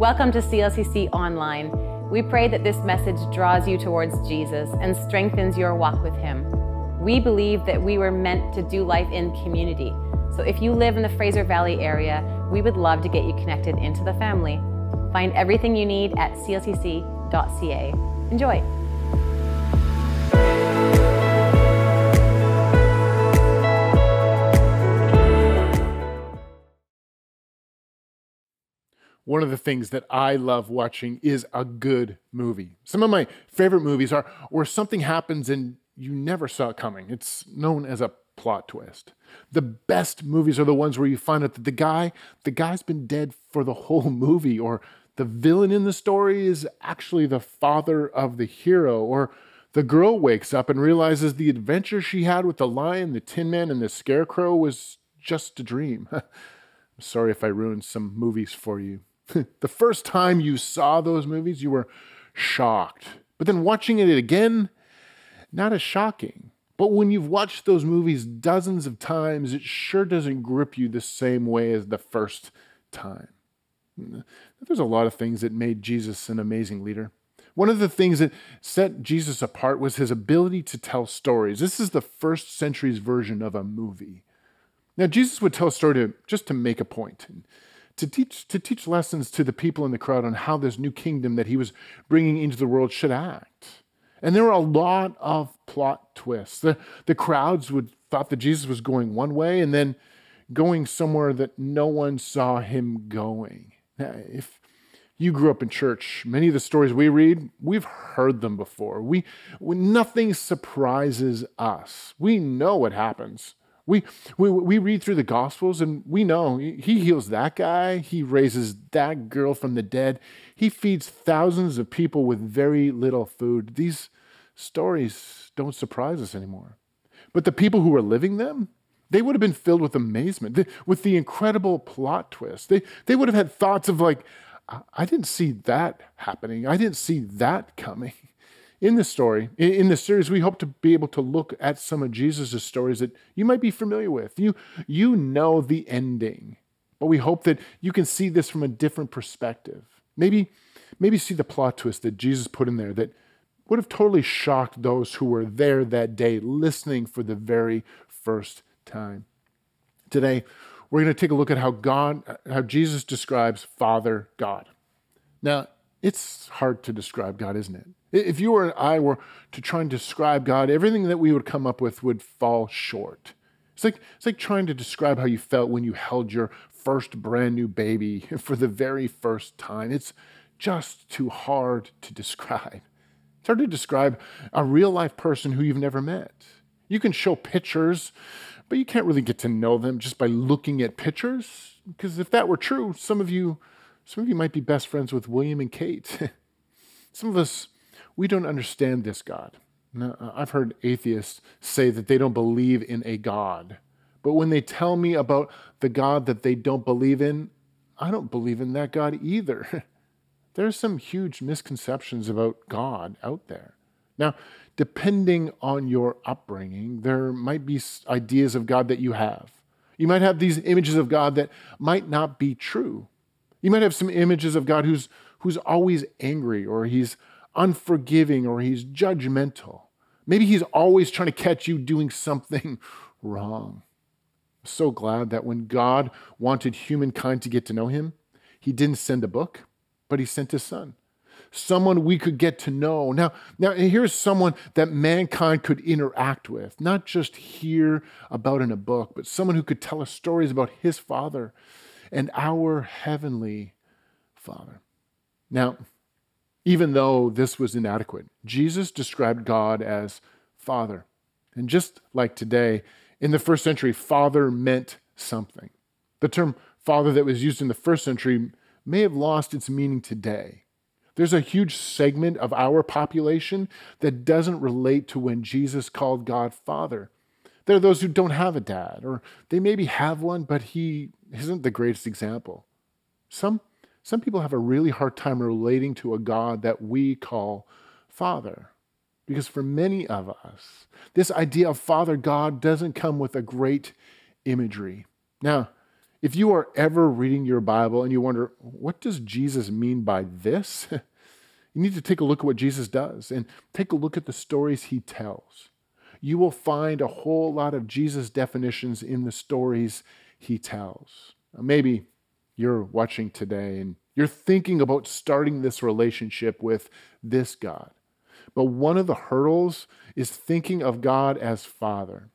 Welcome to CLCC Online. We pray that this message draws you towards Jesus and strengthens your walk with Him. We believe that we were meant to do life in community. So if you live in the Fraser Valley area, we would love to get you connected into the family. Find everything you need at clcc.ca. Enjoy. One of the things that I love watching is a good movie. Some of my favorite movies are where something happens and you never saw it coming. It's known as a plot twist. The best movies are the ones where you find out that the guy's been dead for the whole movie, or the villain in the story is actually the father of the hero, or the girl wakes up and realizes the adventure she had with the lion, the Tin Man, and the Scarecrow was just a dream. I'm sorry if I ruined some movies for you. The first time you saw those movies, you were shocked. But then watching it again, not as shocking. But when you've watched those movies dozens of times, it sure doesn't grip you the same way as the first time. There's a lot of things that made Jesus an amazing leader. One of the things that set Jesus apart was his ability to tell stories. This is the first century's version of a movie. Now, Jesus would tell a story just to make a point, and to teach lessons to the people in the crowd on how this new kingdom that he was bringing into the world should act. And there were a lot of plot twists. The crowds thought that Jesus was going one way and then going somewhere that no one saw him going. Now, if you grew up in church, many of the stories we read, we've heard them before. Nothing surprises us. We know what happens. We read through the Gospels and we know he heals that guy. He raises that girl from the dead. He feeds thousands of people with very little food. These stories don't surprise us anymore. But the people who were living them, they would have been filled with amazement, with the incredible plot twist. They would have had thoughts of like, I didn't see that happening. I didn't see that coming. In this story, in this series, we hope to be able to look at some of Jesus' stories that you might be familiar with. You know the ending, but we hope that you can see this from a different perspective. Maybe see the plot twist that Jesus put in there that would have totally shocked those who were there that day listening for the very first time. Today, we're going to take a look at how Jesus describes Father God. Now, it's hard to describe God, isn't it? If you and I were to try and describe God, everything that we would come up with would fall short. It's like trying to describe how you felt when you held your first brand new baby for the very first time. It's just too hard to describe. It's hard to describe a real life person who you've never met. You can show pictures, but you can't really get to know them just by looking at pictures. Because if that were true, some of you might be best friends with William and Kate. Some of us, we don't understand this God. Now, I've heard atheists say that they don't believe in a God. But when they tell me about the God that they don't believe in, I don't believe in that God either. There's some huge misconceptions about God out there. Now, depending on your upbringing, there might be ideas of God that you have. You might have these images of God that might not be true. You might have some images of God who's always angry, or he's unforgiving, or he's judgmental. Maybe he's always trying to catch you doing something wrong. I'm so glad that when God wanted humankind to get to know him, he didn't send a book, but he sent his son, someone we could get to know. Now here's someone that mankind could interact with, not just hear about in a book, but someone who could tell us stories about his Father and our heavenly Father. Now, even though this was inadequate, Jesus described God as Father. And just like today, in the first century, Father meant something. The term Father that was used in the first century may have lost its meaning today. There's a huge segment of our population that doesn't relate to when Jesus called God Father. There are those who don't have a dad, or they maybe have one, but he isn't the greatest example. Some people have a really hard time relating to a God that we call Father, because for many of us, this idea of Father God doesn't come with a great imagery. Now, If you are ever reading your Bible and you wonder, what does Jesus mean by this? You need to take a look at what Jesus does and take a look at the stories he tells. You will find a whole lot of Jesus definitions in the stories he tells. Maybe you're watching today and you're thinking about starting this relationship with this God. But one of the hurdles is thinking of God as Father.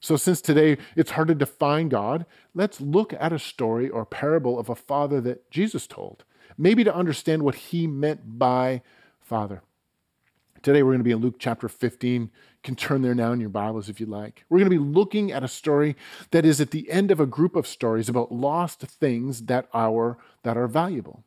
So since today it's hard to define God, let's look at a story or parable of a father that Jesus told, maybe to understand what he meant by Father. Today we're going to be in Luke chapter 15. You can turn there now in your Bibles if you'd like. We're going to be looking at a story that is at the end of a group of stories about lost things that are valuable.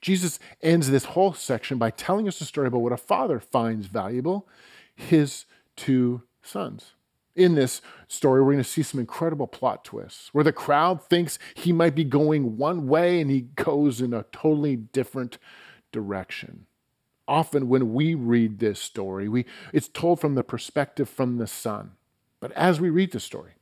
Jesus ends this whole section by telling us a story about what a father finds valuable, his two sons. In this story, we're going to see some incredible plot twists where the crowd thinks he might be going one way and he goes in a totally different direction. Often when we read this story, it's told from the perspective from the son. But as we read the story,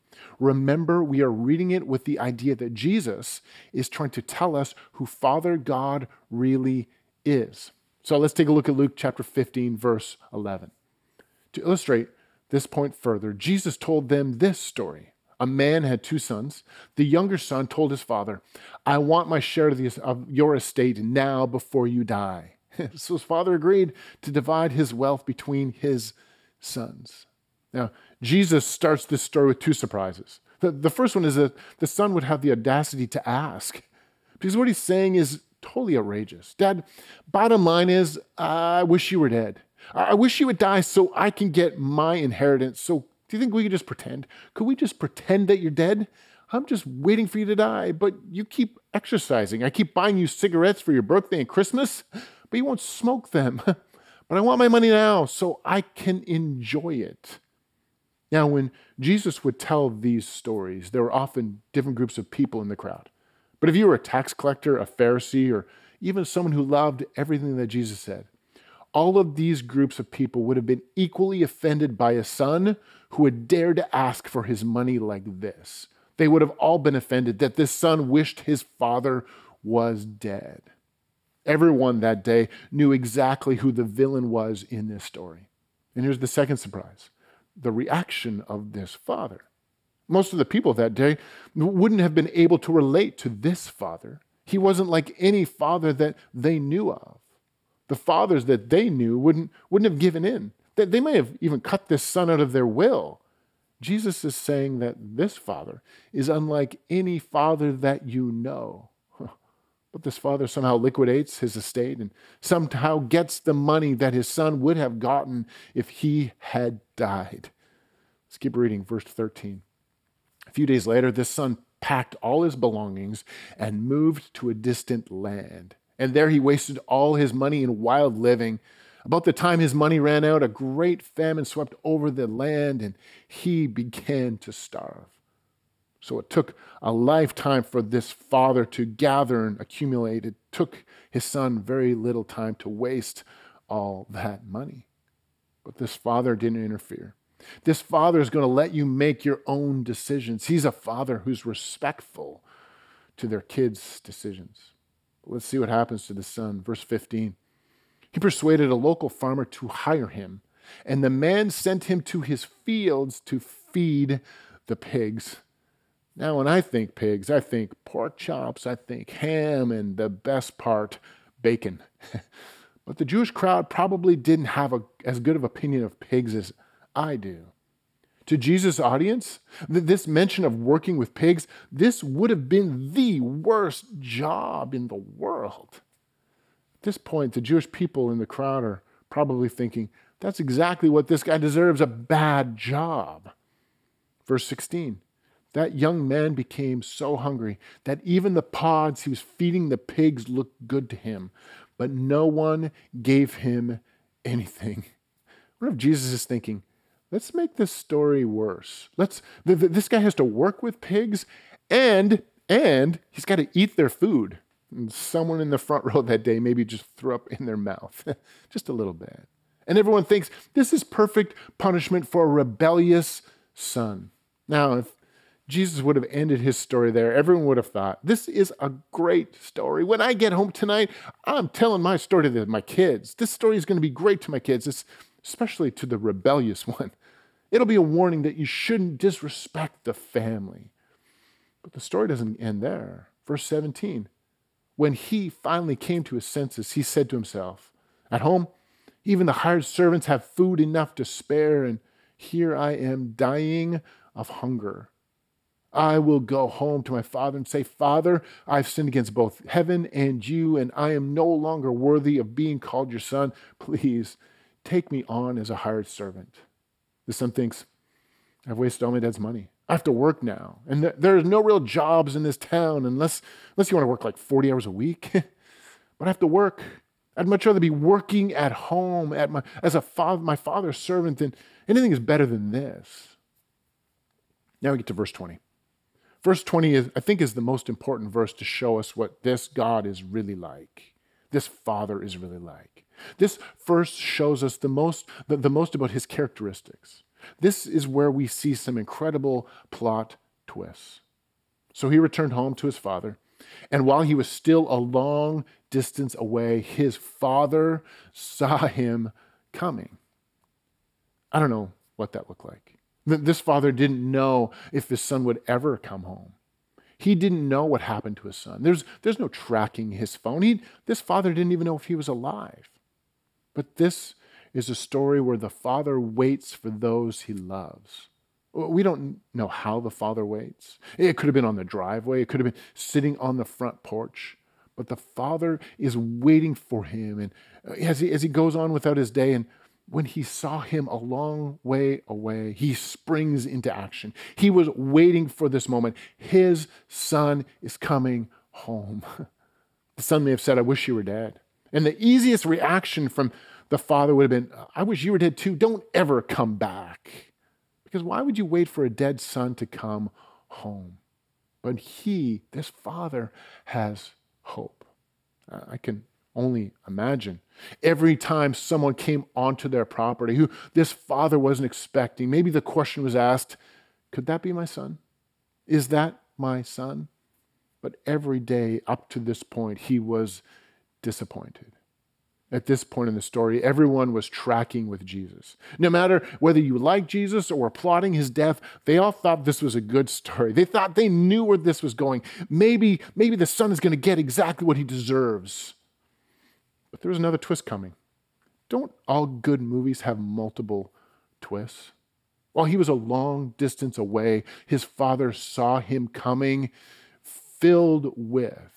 remember, we are reading it with the idea that Jesus is trying to tell us who Father God really is. So let's take a look at Luke chapter 15, verse 11. To illustrate this point further, Jesus told them this story. A man had two sons. The younger son told his father, "I want my share of your estate now before you die." So his father agreed to divide his wealth between his sons. Now, Jesus starts this story with two surprises. The first one is that the son would have the audacity to ask, because what he's saying is totally outrageous. "Dad, bottom line is, I wish you were dead. I wish you would die so I can get my inheritance. So do you think we could just pretend? Could we just pretend that you're dead? I'm just waiting for you to die, but you keep exercising. I keep buying you cigarettes for your birthday and Christmas, but you won't smoke them. But I want my money now so I can enjoy it." Now, when Jesus would tell these stories, there were often different groups of people in the crowd. But if you were a tax collector, a Pharisee, or even someone who loved everything that Jesus said, all of these groups of people would have been equally offended by a son who had dared to ask for his money like this. They would have all been offended that this son wished his father was dead. Everyone that day knew exactly who the villain was in this story. And here's the second surprise: the reaction of this father. Most of the people that day wouldn't have been able to relate to this father. He wasn't like any father that they knew of. The fathers that they knew wouldn't have given in. They may have even cut this son out of their will. Jesus is saying that this father is unlike any father that you know. But this father somehow liquidates his estate and somehow gets the money that his son would have gotten if he had died. Let's keep reading verse 13. A few days later, this son packed all his belongings and moved to a distant land. And there he wasted all his money in wild living. About the time his money ran out, a great famine swept over the land and he began to starve. So it took a lifetime for this father to gather and accumulate. It took his son very little time to waste all that money. But this father didn't interfere. This father is going to let you make your own decisions. He's a father who's respectful to their kids' decisions. But let's see what happens to the son. Verse 15, he persuaded a local farmer to hire him, and the man sent him to his fields to feed the pigs. Now, when I think pigs, I think pork chops, I think ham, and the best part, bacon. But the Jewish crowd probably didn't have as good of opinion of pigs as I do. To Jesus' audience, this mention of working with pigs, this would have been the worst job in the world. At this point, the Jewish people in the crowd are probably thinking, that's exactly what this guy deserves, a bad job. Verse 16. That young man became so hungry that even the pods he was feeding the pigs looked good to him, but no one gave him anything. What if Jesus is thinking, let's make this story worse. This guy has to work with pigs and he's got to eat their food. And someone in the front row that day maybe just threw up in their mouth, just a little bit. And everyone thinks this is perfect punishment for a rebellious son. Now, if Jesus would have ended his story there. Everyone would have thought, this is a great story. When I get home tonight, I'm telling my story to my kids. This story is going to be great to my kids, especially to the rebellious one. It'll be a warning that you shouldn't disrespect the family. But the story doesn't end there. Verse 17, when he finally came to his senses, he said to himself, at home, even the hired servants have food enough to spare, and here I am dying of hunger. I will go home to my father and say, Father, I've sinned against both heaven and you, and I am no longer worthy of being called your son. Please take me on as a hired servant. The son thinks, I've wasted all my dad's money. I have to work now. And there's no real jobs in this town unless you want to work like 40 hours a week. But I have to work. I'd much rather be working at home as my father's servant than anything is better than this. Now we get to verse 20. Verse 20 is the most important verse to show us what this God is really like. This Father is really like. This verse shows us the most about his characteristics. This is where we see some incredible plot twists. So he returned home to his father, and while he was still a long distance away, his father saw him coming. I don't know what that looked like. This father didn't know if his son would ever come home. He didn't know what happened to his son. There's no tracking his phone. This father didn't even know if he was alive. But this is a story where the father waits for those he loves. We don't know how the father waits. It could have been on the driveway. It could have been sitting on the front porch. But the father is waiting for him, and as he goes on without his day, and when he saw him a long way away, he springs into action. He was waiting for this moment. His son is coming home. The son may have said, I wish you were dead. And the easiest reaction from the father would have been, I wish you were dead too. Don't ever come back. Because why would you wait for a dead son to come home? But this father, has hope. I can only imagine. Every time someone came onto their property who this father wasn't expecting, maybe the question was asked, could that be my son? Is that my son? But every day up to this point, he was disappointed. At this point in the story, everyone was tracking with Jesus. No matter whether you liked Jesus or were plotting his death, they all thought this was a good story. They thought they knew where this was going. Maybe the son is going to get exactly what he deserves. But there was another twist coming. Don't all good movies have multiple twists? While he was a long distance away, his father saw him coming, filled with.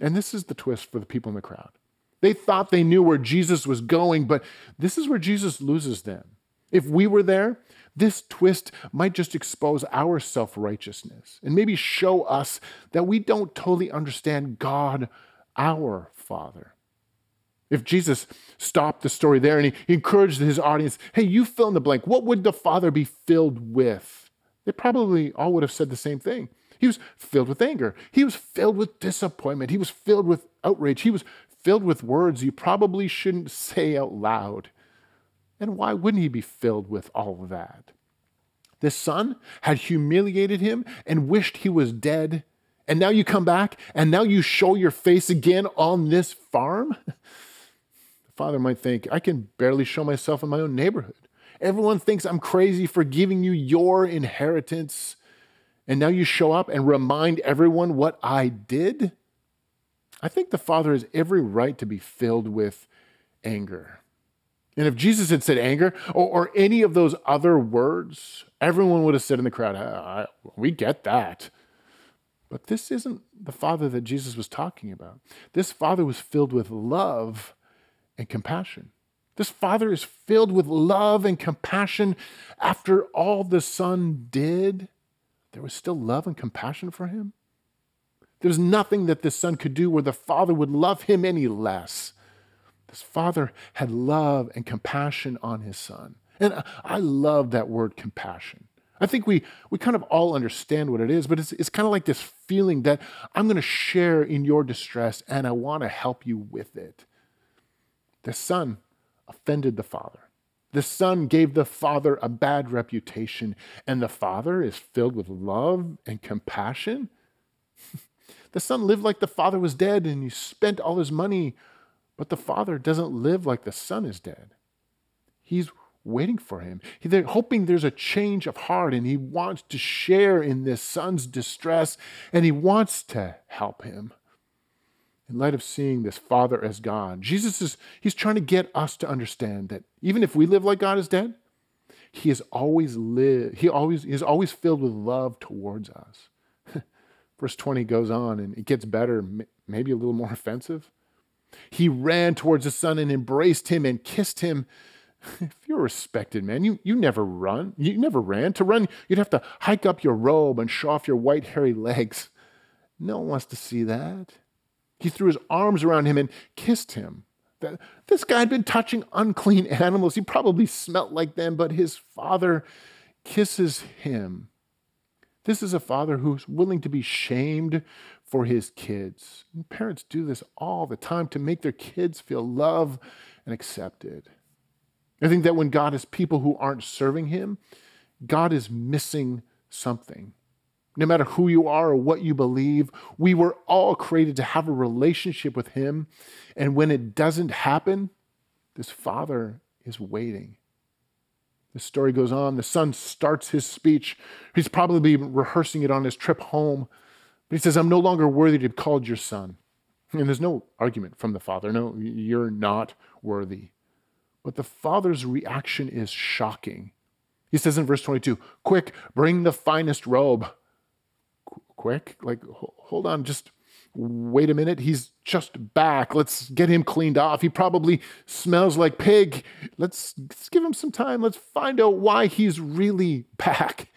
And this is the twist for the people in the crowd. They thought they knew where Jesus was going, but this is where Jesus loses them. If we were there, this twist might just expose our self-righteousness and maybe show us that we don't totally understand God, our Father. If Jesus stopped the story there and he encouraged his audience, hey, you fill in the blank. What would the Father be filled with? They probably all would have said the same thing. He was filled with anger. He was filled with disappointment. He was filled with outrage. He was filled with words you probably shouldn't say out loud. And why wouldn't he be filled with all of that? This son had humiliated him and wished he was dead. And now you come back, and now you show your face again on this farm? The father might think, I can barely show myself in my own neighborhood. Everyone thinks I'm crazy for giving you your inheritance. And now you show up and remind everyone what I did? I think the father has every right to be filled with anger. And if Jesus had said anger or any of those other words, everyone would have said in the crowd, we get that. But this isn't the father that Jesus was talking about. This father was filled with love and compassion. This father is filled with love and compassion. After all the son did, there was still love and compassion for him. There was nothing that this son could do where the father would love him any less. This father had love and compassion on his son. And I love that word, compassion. I think we kind of all understand what it is, but it's kind of like this feeling that I'm going to share in your distress and I want to help you with it. The son offended the father. The Son gave the Father a bad reputation, and the Father is filled with love and compassion. The Son lived like the Father was dead, and he spent all his money, but the Father doesn't live like the Son is dead. He's waiting for him. They're hoping there's a change of heart, and he wants to share in this son's distress, and he wants to help him. In light of seeing this Father as God, Jesus he's trying to get us to understand that even if we live like God is dead, he is always filled with love towards us. Verse 20 goes on, and it gets better, maybe a little more offensive. He ran towards the Son and embraced him and kissed him. If you're a respected man, you never run. You never ran. To run, you'd have to hike up your robe and show off your white, hairy legs. No one wants to see that. He threw his arms around him and kissed him. This guy had been touching unclean animals. He probably smelt like them, but his Father kisses him. This is a father who's willing to be shamed for his kids. And parents do this all the time to make their kids feel loved and accepted. I think that when God has people who aren't serving him, God is missing something. No matter who you are or what you believe, we were all created to have a relationship with him. And when it doesn't happen, this Father is waiting. The story goes on. The Son starts his speech. He's probably rehearsing it on his trip home. But he says, "I'm no longer worthy to be called your son." And there's no argument from the Father. No, you're not worthy. But the Father's reaction is shocking. He says in verse 22, "Quick, bring the finest robe." Quick? Like, hold on, just wait a minute. He's just back. Let's get him cleaned off. He probably smells like pig. Let's give him some time. Let's find out why he's really back.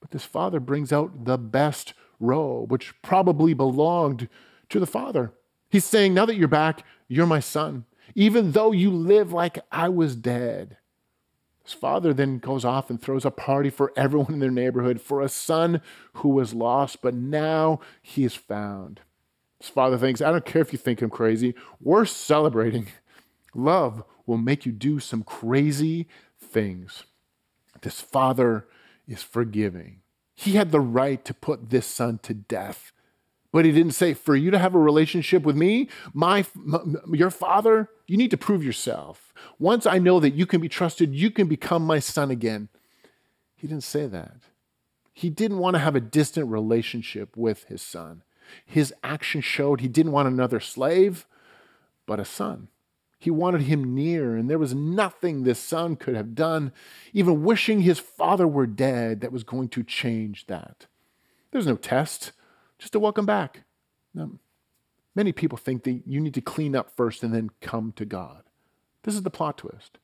But this Father brings out the best robe, which probably belonged to the Father. He's saying, now that you're back, you're my son, even though you live like I was dead. His Father then goes off and throws a party for everyone in their neighborhood for a son who was lost, but now he is found. His Father thinks, I don't care if you think I'm crazy. We're celebrating. Love will make you do some crazy things. This Father is forgiving. He had the right to put this son to death, but he didn't say, for you to have a relationship with me, your Father, you need to prove yourself. Once I know that you can be trusted, you can become my son again. He didn't say that. He didn't want to have a distant relationship with his son. His action showed he didn't want another slave, but a son. He wanted him near, and there was nothing this son could have done, even wishing his father were dead, that was going to change that. There's no test. Just to welcome back. Now, many people think that you need to clean up first and then come to God. This is the plot twist.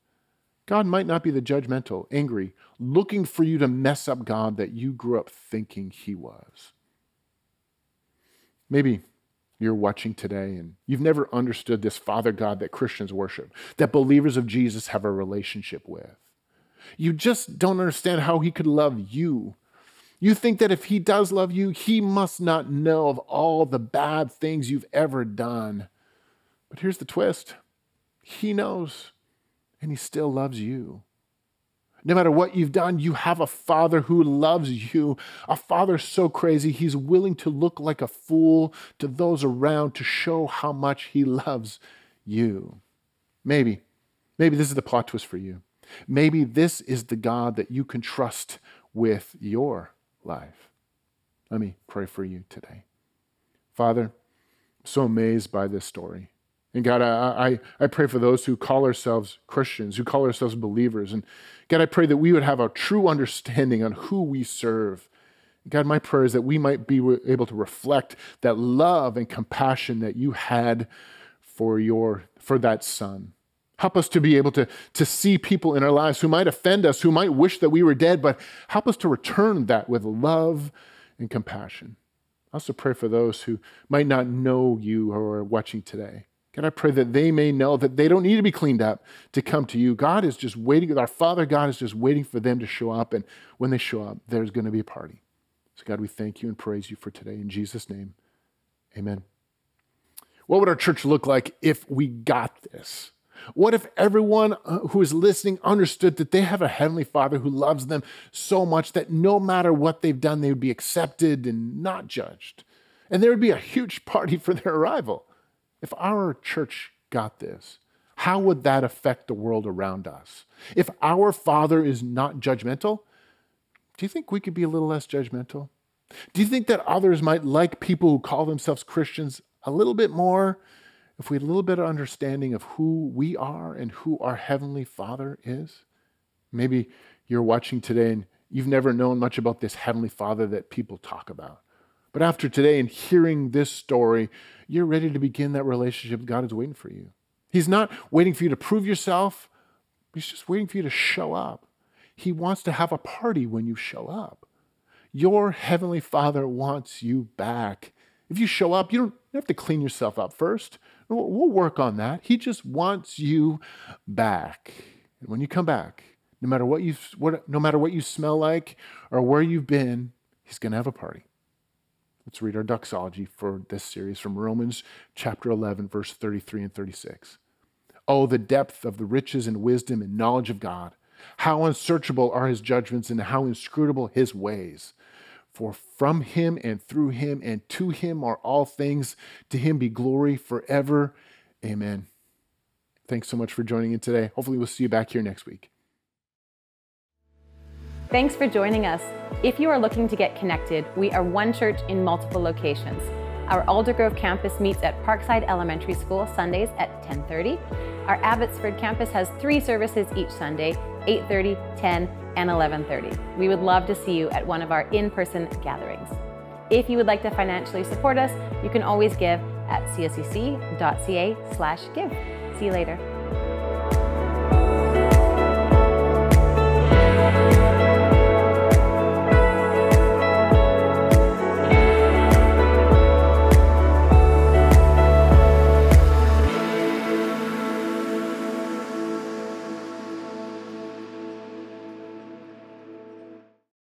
God might not be the judgmental, angry, looking for you to mess up God that you grew up thinking he was. Maybe you're watching today and you've never understood this Father God that Christians worship, that believers of Jesus have a relationship with. You just don't understand how he could love you. You think that if he does love you, he must not know of all the bad things you've ever done. But here's the twist. He knows, and he still loves you. No matter what you've done, you have a Father who loves you, a Father so crazy, he's willing to look like a fool to those around to show how much he loves you. Maybe this is the plot twist for you. Maybe this is the God that you can trust with your life. Let me pray for you today. Father, I'm so amazed by this story. And God, I pray for those who call ourselves Christians, who call ourselves believers. And God, I pray that we would have a true understanding on who we serve. God, my prayer is that we might be able to reflect that love and compassion that you had for that son. Help us to be able to see people in our lives who might offend us, who might wish that we were dead, but help us to return that with love and compassion. I also pray for those who might not know you or are watching today. God, I pray that they may know that they don't need to be cleaned up to come to you. God is just waiting. Our Father God is just waiting for them to show up, and when they show up, there's going to be a party. So God, we thank you and praise you for today. In Jesus' name, amen. What would our church look like if we got this? What if everyone who is listening understood that they have a Heavenly Father who loves them so much that no matter what they've done, they would be accepted and not judged? And there would be a huge party for their arrival. If our church got this, how would that affect the world around us? If our Father is not judgmental, do you think we could be a little less judgmental? Do you think that others might like people who call themselves Christians a little bit more if we had a little bit of understanding of who we are and who our Heavenly Father is? Maybe you're watching today and you've never known much about this Heavenly Father that people talk about. But after today and hearing this story, you're ready to begin that relationship God is waiting for you. He's not waiting for you to prove yourself. He's just waiting for you to show up. He wants to have a party when you show up. Your Heavenly Father wants you back. If you show up, you don't have to clean yourself up first. We'll work on that. He just wants you back. And when you come back, no matter what you smell like or where you've been, he's going to have a party. Let's read our doxology for this series from Romans chapter 11, verse 33 and 36. Oh, the depth of the riches and wisdom and knowledge of God. How unsearchable are his judgments and how inscrutable his ways. For from him and through him and to him are all things. To him be glory forever. Amen. Thanks so much for joining in today. Hopefully we'll see you back here next week. Thanks for joining us. If you are looking to get connected, we are one church in multiple locations. Our Aldergrove campus meets at Parkside Elementary School Sundays at 10:30. Our Abbotsford campus has 3 services each Sunday, 8:30, 10, and 11:30. We would love to see you at one of our in-person gatherings. If you would like to financially support us, you can always give at clcc.ca/give. See you later.